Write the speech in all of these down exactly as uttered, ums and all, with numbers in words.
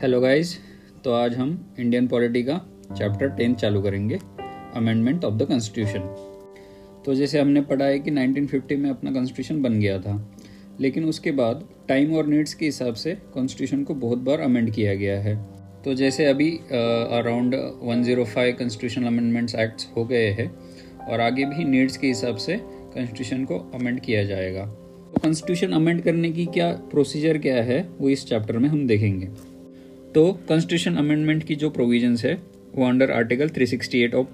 Hello guys, तो आज हम इंडियन पॉलिटी का चैप्टर टेन चालू करेंगे, अमेंडमेंट ऑफ द कॉन्स्टिट्यूशन। तो जैसे हमने पढ़ा है कि नाइनटीन फिफ्टी में अपना कॉन्स्टिट्यूशन बन गया था, लेकिन उसके बाद टाइम और नीड्स के हिसाब से कॉन्स्टिट्यूशन को बहुत बार अमेंड किया गया है। तो जैसे अभी around one zero five constitutional amendments acts हो गए हैं और आगे भी नीड्स के हिसाब से कॉन्स्टिट्यूशन को अमेंड किया जाएगा। तो कॉन्स्टिट्यूशन अमेंड करने की क्या प्रोसीजर क्या है वो इस चैप्टर में हम देखेंगे। तो कॉन्स्टिट्यूशन अमेंडमेंट की जो प्रोविजंस है वो under article three sixty eight of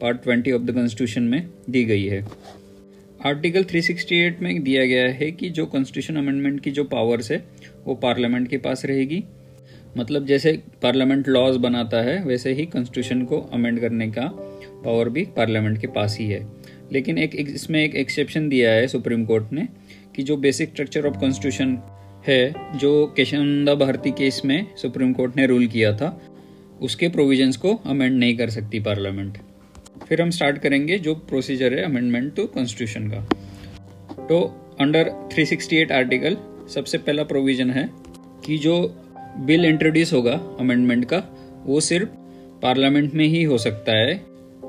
part twenty of the constitution में दी गई है। आर्टिकल थ्री सिक्सटी एट में दिया गया है कि जो कॉन्स्टिट्यूशन अमेंडमेंट की जो पावर्स है वो पार्लियामेंट के पास रहेगी। मतलब जैसे पार्लियामेंट लॉज बनाता है वैसे ही कॉन्स्टिट्यूशन को अमेंड करने का पावर भी पार्लियामेंट के पास ही है। लेकिन एक इसमें एक एक्सेप्शन दिया है सुप्रीम कोर्ट ने कि जो बेसिक स्ट्रक्चर ऑफ कॉन्स्टिट्यूशन है, जो केशवानंद भारती केस में सुप्रीम कोर्ट ने रूल किया था, उसके प्रोविजंस को अमेंड नहीं कर सकती पार्लियामेंट। फिर हम स्टार्ट करेंगे जो प्रोसीजर है अमेंडमेंट टू कॉन्स्टिट्यूशन का। तो under three sixty eight article सबसे पहला प्रोविजन है कि जो बिल इंट्रोड्यूस होगा अमेंडमेंट का वो सिर्फ पार्लियामेंट में ही हो सकता है।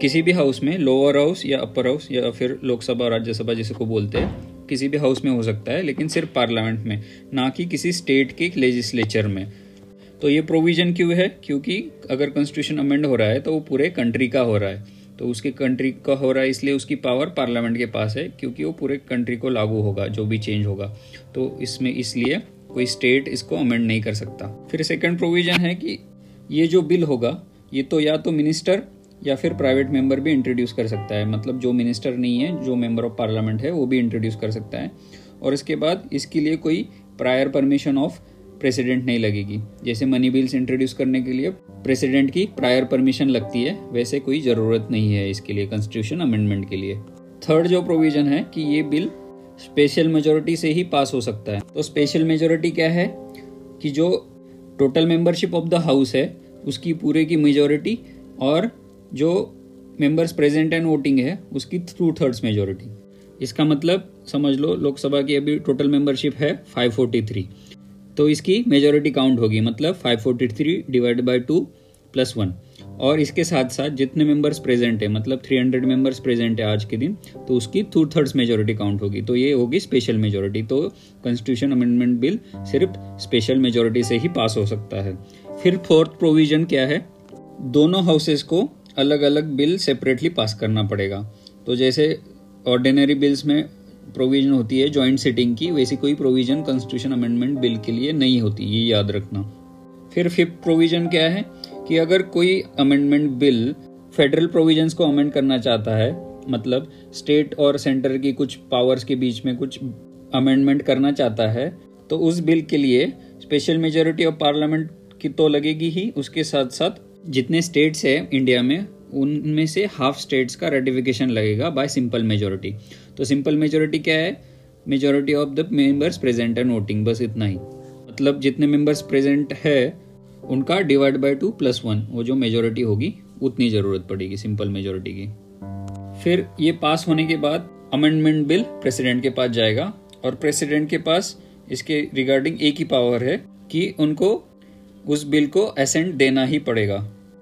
किसी भी हाउस में, लोअर हाउस या अपर हाउस या फिर लोकसभा, राज्यसभा जिसको बोलते हैं, किसी भी हाउस में हो सकता है, लेकिन सिर्फ पार्लियामेंट में, ना कि किसी स्टेट के लेजिस्लेचर में। तो ये प्रोविजन क्यों है? क्योंकि अगर कॉन्स्टिट्यूशन अमेंड हो रहा है तो वो पूरे कंट्री का हो रहा है, तो उसके कंट्री का हो रहा है इसलिए उसकी पावर पार्लियामेंट के पास है, क्योंकि वो पूरे कंट्री को लागू होगा जो भी चेंज होगा। तो इसमें इसलिए कोई स्टेट इसको अमेंड नहीं कर सकता। फिर सेकंड प्रोविजन है कि ये जो बिल होगा ये तो या तो मिनिस्टर या फिर प्राइवेट मेंबर भी इंट्रोड्यूस कर सकता है। मतलब जो मिनिस्टर नहीं है, जो मेंबर ऑफ पार्लियामेंट है, वो भी इंट्रोड्यूस कर सकता है। और इसके बाद इसके लिए कोई प्रायर परमिशन ऑफ प्रेसिडेंट नहीं लगेगी। जैसे मनी बिल्स इंट्रोड्यूस करने के लिए प्रेसिडेंट की प्रायर परमिशन लगती है, वैसे कोई ज़रूरत नहीं है इसके लिए कॉन्स्टिट्यूशन अमेंडमेंट के लिए। थर्ड जो प्रोविजन है कि ये बिल स्पेशल मेजोरिटी से ही पास हो सकता है। तो स्पेशल मेजोरिटी क्या है कि जो total membership of the house है उसकी पूरे की मेजोरिटी और जो मेंबर्स प्रेजेंट एंड वोटिंग है उसकी टू थर्ड्स मेजोरिटी। इसका मतलब समझ लो लोकसभा की अभी टोटल मेंबरशिप है फाइव फोर्टी थ्री, तो इसकी मेजोरिटी काउंट होगी, मतलब five forty three divide by two plus one. और इसके साथ साथ जितने मेंबर्स प्रेजेंट है, मतलब थ्री हंड्रेड मेंबर्स प्रेजेंट है आज के दिन, तो उसकी टू थर्ड्स मेजोरिटी काउंट होगी। तो ये होगी स्पेशल मेजोरिटी। तो कॉन्स्टिट्यूशन अमेंडमेंट बिल सिर्फ स्पेशल मेजोरिटी से ही पास हो सकता है। फिर फोर्थ प्रोविजन क्या है, दोनों हाउसेस को अलग अलग बिल सेपरेटली पास करना पड़ेगा। तो जैसे ऑर्डिनरी बिल्स में प्रोविजन होती है जॉइंट सिटिंग की, वैसी कोई प्रोविजन कॉन्स्टिट्यूशन अमेंडमेंट बिल के लिए नहीं होती, ये याद रखना। फिर फिफ्थ प्रोविजन क्या है कि अगर कोई अमेंडमेंट बिल फेडरल प्रोविजंस को अमेंड करना चाहता है, मतलब स्टेट और सेंटर की कुछ पावर्स के बीच में कुछ अमेंडमेंट करना चाहता है, तो उस बिल के लिए स्पेशल मेजोरिटी ऑफ पार्लियामेंट की तो लगेगी ही, उसके साथ साथ जितने स्टेट्स हैं इंडिया में उनमें से हाफ स्टेट्स का रेटिफिकेशन लगेगा बाय सिंपल मेजोरिटी। तो सिंपल मेजोरिटी क्या है, majority of the members present and voting, बस इतना ही। मतलब जितने मेंबर्स प्रेजेंट है उनका divide by two plus one, वो जो मेजोरिटी होगी उतनी ज़रूरत पड़ेगी सिंपल मेजोरिटी की। फिर ये पास होने के बाद अमेंडमेंट बिल प्रेसिडेंट के पास जाएगा और प्रेसिडेंट के पास इसके रिगार्डिंग एक ही पावर है कि उनको उस बिल को असेंट देना ही पड़ेगा।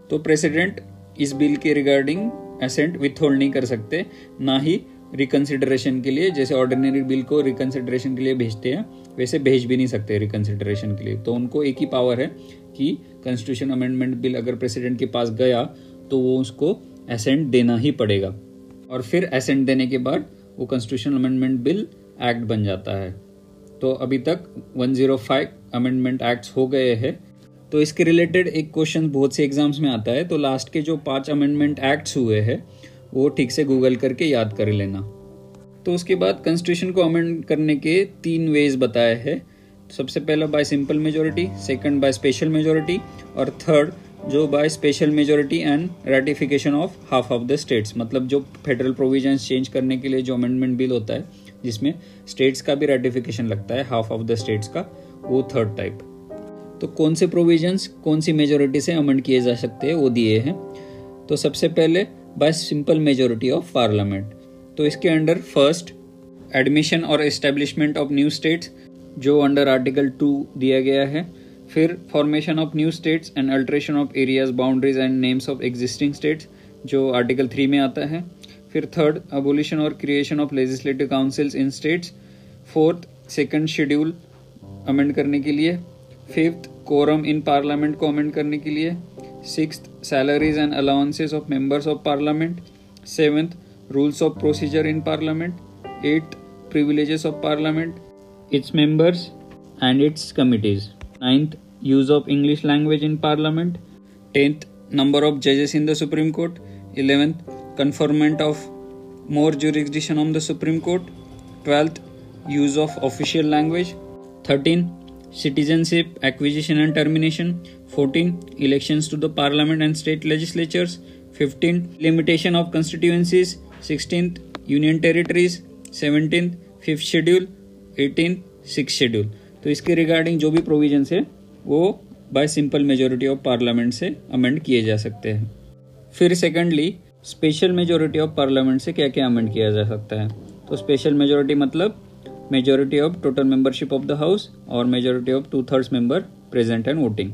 तो प्रेसिडेंट इस बिल के रिगार्डिंग असेंट विथहोल्ड नहीं कर सकते, ना ही रिकन्सिडरेशन के लिए। जैसे ऑर्डिनरी बिल को रिकन्सिडरेशन के लिए भेजते हैं, वैसे भेज भी नहीं सकते रिकन्सिडरेशन के लिए। तो उनको एक ही पावर है कि कॉन्स्टिट्यूशन अमेंडमेंट बिल अगर प्रेसिडेंट के पास गया तो वो उसको असेंट देना ही पड़ेगा। और फिर असेंट देने के बाद वो कॉन्स्टिट्यूशन अमेंडमेंट बिल एक्ट बन जाता है। तो अभी तक one zero five amendment acts हो गए हैं। तो इसके रिलेटेड एक क्वेश्चन बहुत से एग्जाम्स में आता है, तो लास्ट के जो पाँच अमेंडमेंट एक्ट्स हुए हैं वो ठीक से गूगल करके याद कर लेना। तो उसके बाद कॉन्स्टिट्यूशन को अमेंड करने के तीन वेज बताए हैं। सबसे पहला by simple majority, second by special majority, और थर्ड जो by special majority and ratification of half of the states. मतलब जो फेडरल प्रोविजंस चेंज करने के लिए जो अमेंडमेंट बिल होता है जिसमें स्टेट्स का भी रेटिफिकेशन लगता है, हाफ ऑफ द स्टेट्स का, वो थर्ड टाइप। तो कौन से प्रोविजंस कौन सी मेजोरिटी से अमेंड किए जा सकते हैं वो दिए हैं। तो सबसे पहले by simple majority of parliament. तो इसके अंडर फर्स्ट एडमिशन और एस्टेब्लिशमेंट ऑफ न्यू स्टेट्स जो अंडर आर्टिकल टू दिया गया है, फिर formation of new states and alteration of areas boundaries and names of existing states जो आर्टिकल थ्री में आता है, फिर थर्ड अबोलिशन और creation of legislative councils in states, fourth second schedule amend करने के लिए, फिफ्थ कोरम इन पार्लियामेंट को अमेंड करने के लिए, sixth salaries and allowances of members of parliament, seventh rules of procedure in parliament, eighth privileges of parliament, its members and its committees, ninth use of English language in parliament, tenth number of जजेस in the supreme court, eleventh conferment of more jurisdiction on the Supreme Court, twelfth use of official language, thirteen citizenship acquisition and termination, fourteen elections to the parliament and state legislatures, fifteen limitation of constituencies, sixteenth union territories, seventeenth fifth schedule, eighteenth sixth schedule. तो इसके regarding जो भी provisions है वो by simple majority of parliament से amend किए जा सकते हैं. फिर secondly special majority of parliament से क्या क्या अमेंड किया जा सकता है. तो स्पेशल मेजोरिटी मतलब majority of total membership of the house और majority of two thirds member present and voting.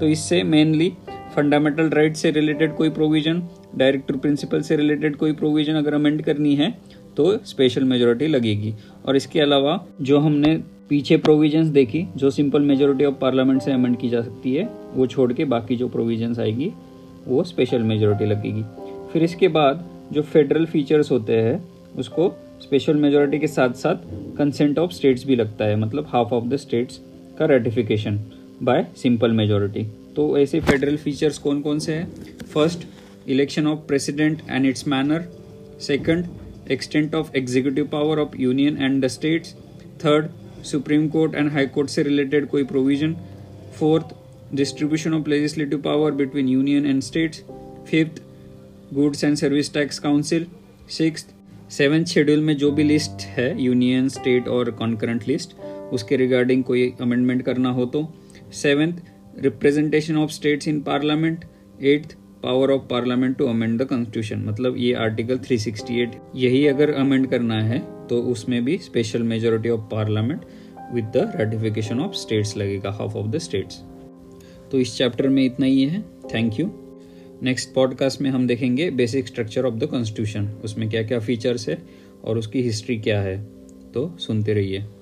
तो इससे मेनली फंडामेंटल राइट से रिलेटेड कोई प्रोविजन, डायरेक्टिव प्रिंसिपल से रिलेटेड कोई प्रोविजन अगर अमेंड करनी है तो स्पेशल मेजोरिटी लगेगी. और इसके अलावा जो हमने पीछे प्रोविजंस देखी जो सिंपल मेजोरिटी ऑफ पार्लियामेंट से अमेंड की जा सकती है वो छोड़ के बाकी जो प्रोविजंस आएगी वो स्पेशल मेजोरिटी लगेगी. फिर इसके बाद जो फेडरल फीचर्स होते हैं उसको स्पेशल मेजोरिटी के साथ साथ कंसेंट ऑफ स्टेट्स भी लगता है, मतलब हाफ ऑफ द स्टेट्स का रेटिफिकेशन बाय सिंपल मेजोरिटी. तो ऐसे फेडरल फीचर्स कौन कौन से हैं. First election of president and its manner, second extent of executive power of union and the states, third supreme court and high court से related कोई provision, fourth distribution of legislative power between union and states, fifth goods and service tax council, sixth seventh schedule में जो भी list है union state और concurrent list उसके regarding कोई amendment करना हो तो, seventh representation of states in parliament, eighth power of parliament to amend the constitution, मतलब ये आर्टिकल थ्री सिक्स्टी एट यही अगर अमेंड करना है तो उसमें भी special majority of parliament with the ratification of states लगेगा, हाफ ऑफ द स्टेट्स. तो इस चैप्टर में इतना ही है. Thank you. नेक्स्ट पॉडकास्ट में हम देखेंगे basic structure of the constitution, उसमें क्या क्या फीचर्स है और उसकी हिस्ट्री क्या है. तो सुनते रहिए.